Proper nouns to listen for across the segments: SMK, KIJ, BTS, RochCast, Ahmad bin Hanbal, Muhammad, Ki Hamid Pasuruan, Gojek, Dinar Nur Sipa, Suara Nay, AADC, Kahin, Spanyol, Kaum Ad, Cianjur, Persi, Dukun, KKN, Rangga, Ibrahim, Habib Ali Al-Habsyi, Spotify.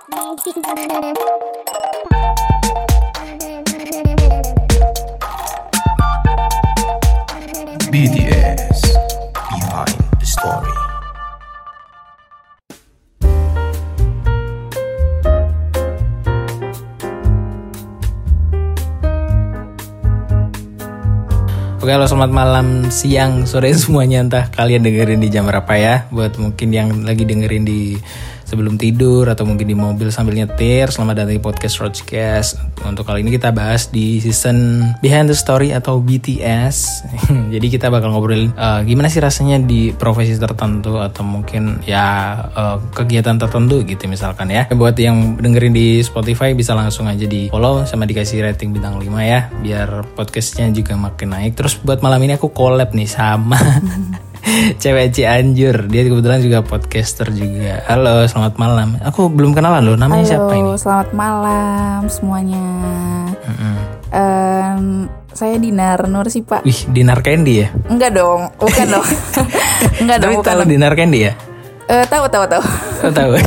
BTS Behind the Story. Oke, halo, selamat malam, siang, sore semuanya, entah kalian dengerin di jam berapa ya. Buat mungkin yang lagi dengerin di sebelum tidur atau mungkin di mobil sambil nyetir, selamat datang di podcast RochCast. Untuk kali ini kita bahas di season Behind the Story atau BTS. Jadi kita bakal ngobrolin gimana sih rasanya di profesi tertentu atau mungkin ya kegiatan tertentu gitu misalkan ya. Buat yang dengerin di Spotify bisa langsung aja di follow sama dikasih rating bintang 5 ya, biar podcastnya juga makin naik. Terus buat malam ini aku collab nih sama cewek Cianjur, dia kebetulan juga podcaster juga. Halo, selamat malam. Aku belum kenalan loh, namanya halo, siapa ini? Halo, selamat malam semuanya. Saya Dinar Nur Sipa. Wih, Dinar Candy ya? Enggak dong, bukan dong. Enggak dong, bukan. Tahu Dinar Candy ya? Tahu. Oh, tahu.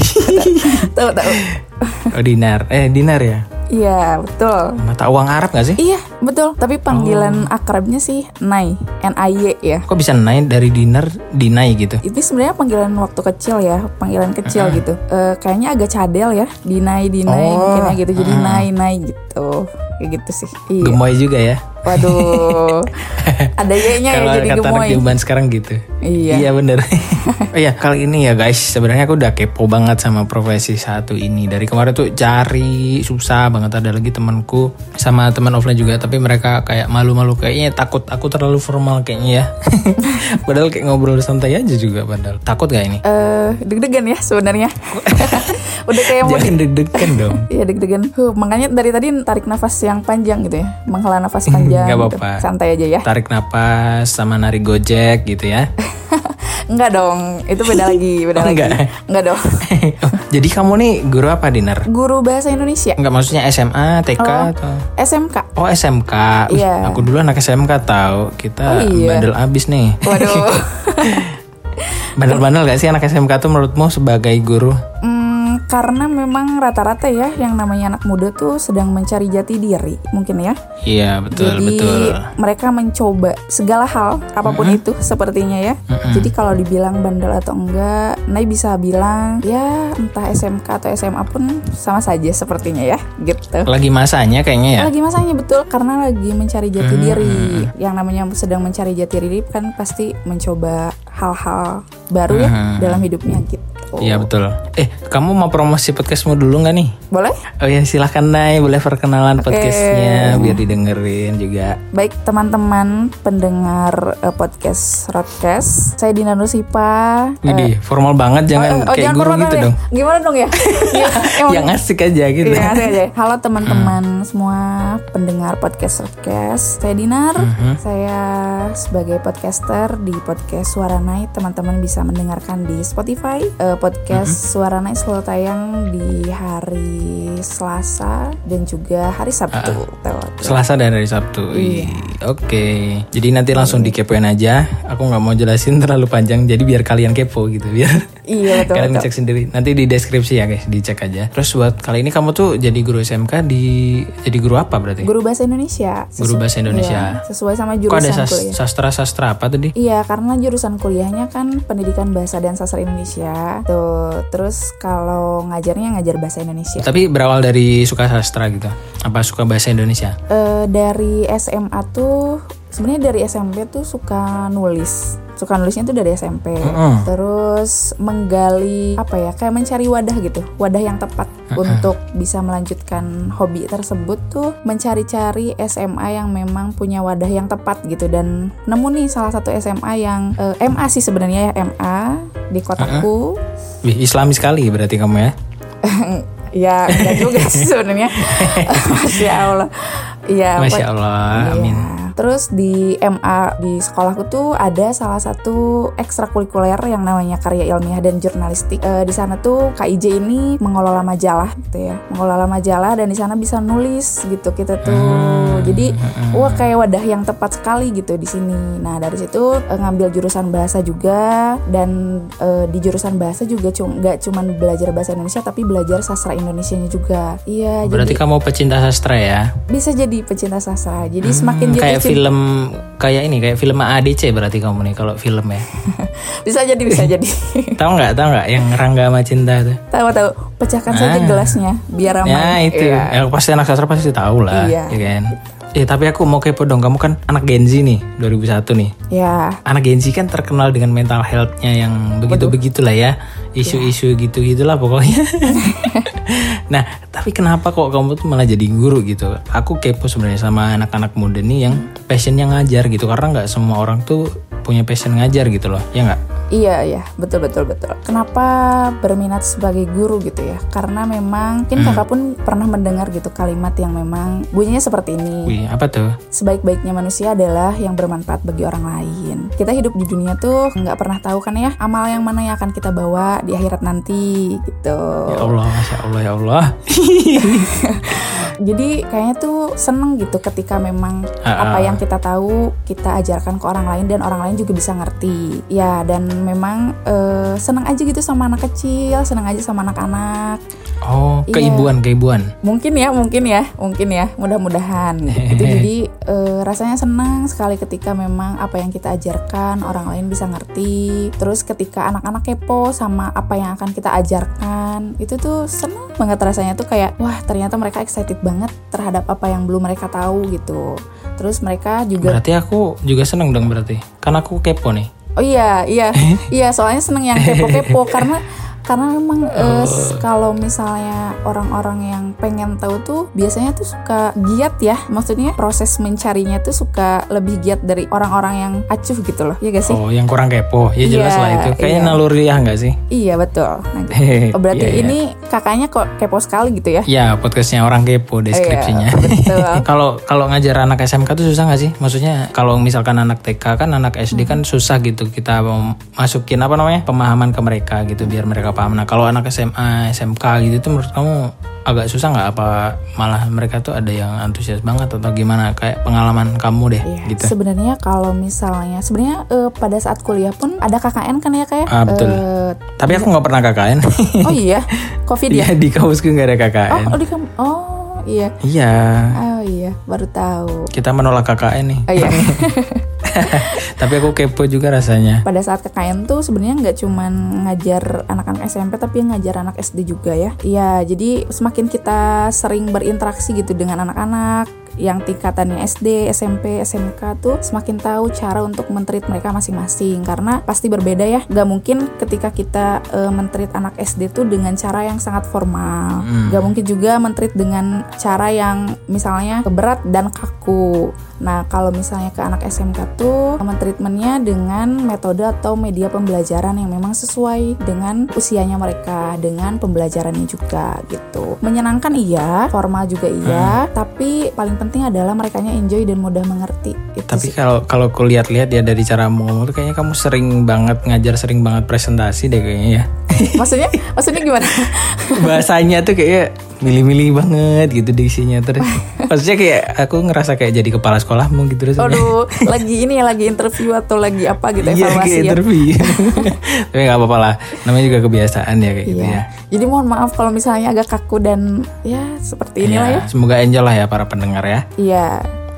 Oh, Dinar. Dinar ya? Iya, betul. Mata uang Arab gak sih? Iya, betul. Tapi panggilan akrabnya sih Nay, N-A-Y ya. Kok bisa Nay dari Dinar, Dinay gitu? Itu sebenarnya panggilan waktu kecil ya, gitu. Kayaknya agak cadel ya, Dinay mungkin gitu. Jadi Nay gitu. Kayak gitu sih. Iya. Gemoy juga ya. Waduh, ada Y-nya ya jadi gemoy. Kalau kata anak zaman sekarang gitu. Iya bener. Oh iya, kali ini ya guys, sebenarnya aku udah kepo banget sama profesi satu ini. Dari kemarin tuh cari susah banget, ada lagi temanku sama teman offline juga, tapi mereka kayak malu-malu kayaknya, takut aku terlalu formal kayaknya ya. Padahal kayak ngobrol santai aja juga padahal. Takut gak ini? Deg-degan ya sebenarnya. Udah kayak mau deg-degan dong. Iya deg-degan. Makanya dari tadi tarik nafas yang panjang gitu ya. Menghela nafas panjang. Gak apa-apa gitu. Santai aja ya. Tarik napas sama nari Gojek gitu ya. Enggak dong, itu beda lagi. Enggak dong. Jadi kamu nih guru apa, Dinar? Guru bahasa Indonesia. Enggak, maksudnya SMA, TK atau SMK? Oh, SMK. Iya. Aku dulu anak SMK tahu. Kita bandel abis nih. Waduh. Bandel-bandel gak sih anak SMK tuh menurutmu sebagai guru? Karena memang rata-rata ya yang namanya anak muda tuh sedang mencari jati diri mungkin ya. Iya, betul. Jadi mereka mencoba segala hal apapun itu sepertinya ya. Jadi kalau dibilang bandel atau enggak, Nay bisa bilang ya entah SMK atau SMA pun sama saja sepertinya ya gitu. Lagi masanya kayaknya ya. Lagi masanya, betul, karena lagi mencari jati diri. Yang namanya sedang mencari jati diri kan pasti mencoba hal-hal baru ya dalam hidupnya gitu. Iya betul. Kamu mau promosi podcastmu dulu nggak nih? Boleh. Oh ya, silahkan Nay, boleh perkenalan podcastnya biar didengerin juga. Baik teman-teman pendengar podcast RochCast, saya Dinar Nur Sipa. Widih, formal banget, jangan kayak jangan guru gitu dong. Gimana dong ya? Yang asik aja gitu. Yang asik aja. Halo teman-teman semua pendengar podcast RochCast, saya Dinar. Saya sebagai podcaster di podcast Suara Nay. Teman-teman bisa mendengarkan di Spotify. Podcast Suara Nay selalu tayang di hari Selasa dan juga hari Sabtu. Selasa dan hari Sabtu. Iya. Oke. Jadi nanti langsung dikepoin aja. Aku nggak mau jelasin terlalu panjang. Jadi biar kalian kepo gitu, biar kalian ngecek sendiri. Nanti di deskripsi ya guys, dicek aja. Terus buat kali ini kamu tuh jadi guru SMK jadi guru apa berarti? Guru bahasa Indonesia. Guru bahasa Indonesia. Iya, sesuai sama jurusan kuliah. Sastra apa tadi? Iya, karena jurusan kuliahnya kan pendidikan bahasa dan sastra Indonesia. Terus kalau ngajarnya ngajar bahasa Indonesia. Tapi berawal dari suka sastra gitu? Apa suka bahasa Indonesia? Dari SMA tuh sebenarnya dari SMP tuh suka nulis. Suka nulisnya tuh dari SMP. Terus menggali apa ya, kayak mencari wadah gitu, wadah yang tepat untuk bisa melanjutkan hobi tersebut tuh mencari-cari SMA yang memang punya wadah yang tepat gitu. Dan nemu nih salah satu SMA yang MA sih sebenarnya ya, MA di kotaku. Wih, Islami sekali berarti kamu ya. Ya enggak juga sih sebenarnya. Masya Allah. Masya Allah, amin ya. terus di MA di sekolahku tuh ada salah satu ekstrakurikuler yang namanya karya ilmiah dan jurnalistik. Di sana tuh KIJ ini mengelola majalah gitu ya, mengelola majalah, dan di sana bisa nulis gitu kita tuh. Jadi wah kayak wadah yang tepat sekali gitu di sini. Nah dari situ ngambil jurusan bahasa juga, dan di jurusan bahasa juga nggak cuma belajar bahasa Indonesia tapi belajar sastra Indonesianya juga. Iya. Berarti jadi, kamu pecinta sastra ya? Bisa jadi pecinta sastra. Jadi semakin kayak jadi film kayak film AADC berarti kamu nih kalau film ya. bisa jadi. Tahu nggak yang Rangga sama Cinta tuh? Tahu. Pecahkan saja gelasnya biar ramai. Ya itu. Ya, pasti anak sastra pasti tahu lah. Iya. Ya kan? Tapi aku mau kepo dong, kamu kan anak Gen Z nih, 2001 nih. Ya. Anak Gen Z kan terkenal dengan mental health-nya yang begitu-begitulah ya. Isu-isu gitu-gitulah pokoknya. Nah, tapi kenapa kok kamu tuh malah jadi guru gitu? Aku kepo sebenarnya sama anak-anak muda nih yang passionnya ngajar gitu. Karena gak semua orang tuh punya passion ngajar gitu loh, ya gak? Iya, betul. Kenapa berminat sebagai guru gitu ya? Karena memang mungkin kakak pun pernah mendengar gitu kalimat yang memang bunyinya seperti ini. Wih, apa tuh? Sebaik-baiknya manusia adalah yang bermanfaat bagi orang lain. Kita hidup di dunia tuh nggak pernah tahu kan ya, amal yang mana yang akan kita bawa di akhirat nanti gitu. Ya Allah, Masya Allah, ya Allah. Jadi kayaknya tuh seneng gitu ketika memang apa yang kita tahu kita ajarkan ke orang lain dan orang lain juga bisa ngerti. Ya, dan memang seneng aja gitu sama anak kecil, seneng aja sama anak-anak. Oh, keibuan. Mungkin ya. Mudah-mudahan gitu. Jadi rasanya senang sekali ketika memang apa yang kita ajarkan orang lain bisa ngerti. Terus ketika anak-anak kepo sama apa yang akan kita ajarkan, itu tuh senang banget rasanya tuh kayak wah ternyata mereka excited banget terhadap apa yang belum mereka tahu gitu. Terus mereka juga. Berarti aku juga senang dong berarti. Karena aku kepo nih. Oh iya. Iya, soalnya senang yang kepo-kepo karena memang kalau misalnya orang-orang yang pengen tahu tuh biasanya tuh suka giat ya, maksudnya proses mencarinya tuh suka lebih giat dari orang-orang yang acuh gitu loh, ya gak sih? Oh, yang kurang kepo, ya jelas lah itu kayaknya naluriah gak sih? Iya betul. Berarti ini kakaknya kok kepo sekali gitu ya? Iya, podcastnya orang kepo deskripsinya. Betul. Kalau ngajar anak SMK tuh susah gak sih? Maksudnya kalau misalkan anak TK kan, anak SD kan susah gitu kita masukin pemahaman ke mereka gitu biar mereka paham. Nah kalau anak SMA, SMK gitu tuh menurut kamu agak susah nggak, apa malah mereka tuh ada yang antusias banget atau gimana, kayak pengalaman kamu deh gitu? Sebenarnya kalau misalnya pada saat kuliah pun ada KKN kan ya kayak? Betul. Tapi aku nggak pernah KKN. Oh iya, COVID ya? Di kampusku nggak ada KKN. Oh di kampus. Oh iya. Iya. Oh iya, baru tahu. Kita menolak KKN nih. Oh iya. Tapi aku kepo juga rasanya. Pada saat KKN tuh sebenarnya nggak cuma ngajar anak-anak SMP tapi ngajar anak SD juga ya. Iya, jadi semakin kita sering berinteraksi gitu dengan anak-anak yang tingkatannya SD, SMP, SMK tuh semakin tahu cara untuk men-treat mereka masing-masing karena pasti berbeda ya. Gak mungkin ketika kita men-treat anak SD tuh dengan cara yang sangat formal. Gak mungkin juga men-treat dengan cara yang misalnya berat dan kaku. Nah kalau misalnya ke anak SMK tuh men-treatmentnya dengan metode atau media pembelajaran yang memang sesuai dengan usianya mereka, dengan pembelajarannya juga gitu. Menyenangkan iya, formal juga iya, tapi paling penting adalah merekanya enjoy dan mudah mengerti. Itu tapi kalau aku lihat-lihat ya dari cara ngomong tuh kayaknya kamu sering banget ngajar, sering banget presentasi deh kayaknya ya. Maksudnya gimana? Bahasanya tuh kayak milih-milih banget gitu di isinya terus. Maksudnya kayak aku ngerasa kayak jadi kepala sekolahmu gitu rasanya. Aduh, lagi ini ya, lagi interview atau lagi apa gitu evaluasi. Iya, interview. Tapi enggak apa-apa lah. Namanya juga kebiasaan ya kayak gitu ya. Jadi mohon maaf kalau misalnya agak kaku dan ya seperti inilah ya. Semoga enjoy lah ya para pendengar ya. Iya.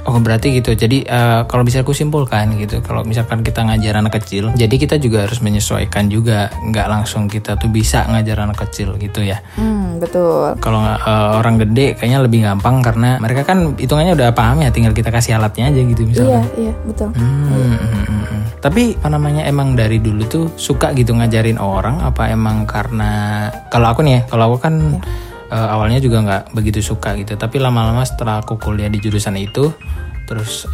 Oh berarti gitu, jadi kalau bisa aku simpulkan gitu, kalau misalkan kita ngajar anak kecil, jadi kita juga harus menyesuaikan juga, nggak langsung kita tuh bisa ngajar anak kecil gitu ya. Betul. Kalau orang gede kayaknya lebih gampang karena mereka kan hitungannya udah paham ya, tinggal kita kasih alatnya aja gitu misalnya. Iya betul. Tapi emang dari dulu tuh suka gitu ngajarin orang, apa emang karena kalau aku kan awalnya juga nggak begitu suka gitu, tapi lama-lama setelah aku kuliah di jurusan itu, terus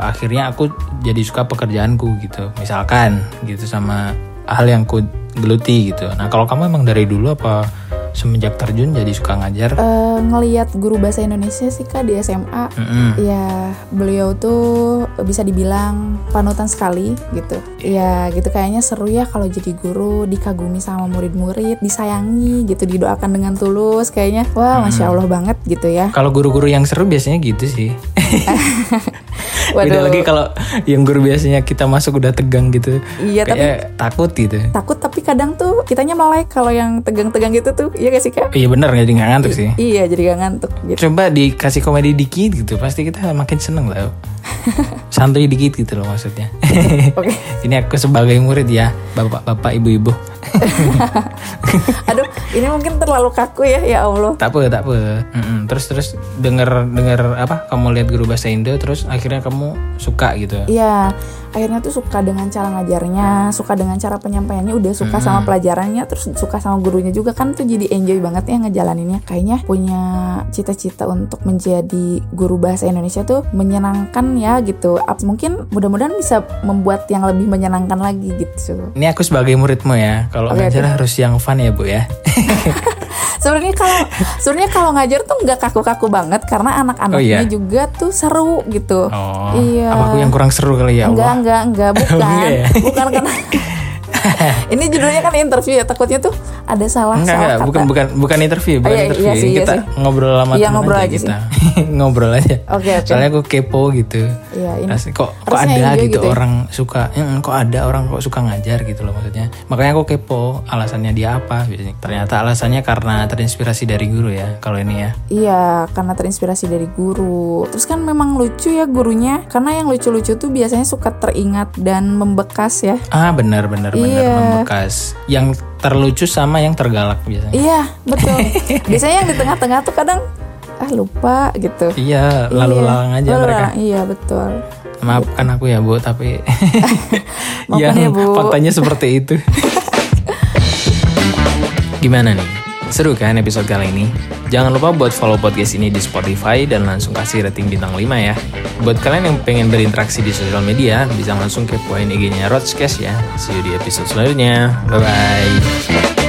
akhirnya aku jadi suka pekerjaanku gitu, misalkan gitu, sama hal yang ku geluti gitu. Nah kalau kamu emang dari dulu apa semenjak terjun jadi suka ngajar? Ngelihat guru bahasa Indonesia sih Kak di SMA. Ya beliau tuh bisa dibilang panutan sekali gitu. Ya gitu, kayaknya seru ya kalau jadi guru, dikagumi sama murid-murid, disayangi gitu, didoakan dengan tulus. Kayaknya wah Masya Allah banget gitu ya. Kalau guru-guru yang seru biasanya gitu sih. Beda lagi kalau yang guru biasanya kita masuk udah tegang gitu. Iya, kayak tapi takut gitu. Takut tapi kadang tuh kitanya malah kalau yang tegang-tegang gitu tuh. Iya gak sih Kak? Iya benar, jadi gak ngantuk sih. Iya jadi gak ngantuk gitu. Coba dikasih komedi dikit gitu, pasti kita makin seneng lah. Santuy dikit gitu loh maksudnya. Okay. Ini aku sebagai murid ya, bapak-bapak, ibu-ibu. Aduh, ini mungkin terlalu kaku ya, ya Allah. Tak apa. Terus denger apa? Kamu lihat guru bahasa Indo, terus akhirnya kamu suka gitu. Iya, akhirnya tuh suka dengan cara ngajarnya, suka dengan cara penyampaiannya, udah suka sama pelajarannya, terus suka sama gurunya juga kan, tuh jadi enjoy banget ya ngejalaninnya. Kayaknya punya cita-cita untuk menjadi guru bahasa Indonesia tuh menyenangkan ya gitu. Mungkin mudah-mudahan bisa membuat yang lebih menyenangkan lagi gitu. Ini aku sebagai muridmu ya. Kalau ngajar harus yang fun ya Bu ya. Sebenarnya kalau ngajar tuh nggak kaku-kaku banget karena anak-anaknya juga tuh seru gitu. Oh, iya. Apa aku yang kurang seru kali ya? Enggak, bukan karena ini judulnya kan interview ya, takutnya tuh ada salah kata. Bukan interview, interview. Iya sih, kita ngobrol lama teman aja kita. Ngobrol aja. Okay. Soalnya aku kepo gitu. Iya, ini. Kok ada gitu orang suka, kok ada orang kok suka ngajar gitu loh maksudnya. Makanya aku kepo, alasannya dia apa biasanya. Ternyata alasannya karena terinspirasi dari guru ya, kalau ini ya. Iya, karena terinspirasi dari guru. Terus kan memang lucu ya gurunya, karena yang lucu-lucu tuh biasanya suka teringat dan membekas ya. Ah, benar. Iya. Membekas. Yang terlucu sama yang tergalak biasanya. Iya, betul. Biasanya yang di tengah-tengah tuh kadang lupa gitu. Iya, lalu-lalang aja mereka. Iya, betul. Maafkan aku ya, Bu, tapi yang ya, Bu. Faktanya seperti itu. Gimana nih? Seru kan episode kali ini? Jangan lupa buat follow podcast ini di Spotify dan langsung kasih rating bintang 5 ya. Buat kalian yang pengen berinteraksi di sosial media, bisa langsung kepoin IG-nya RochCast ya. See you di episode selanjutnya. Bye-bye.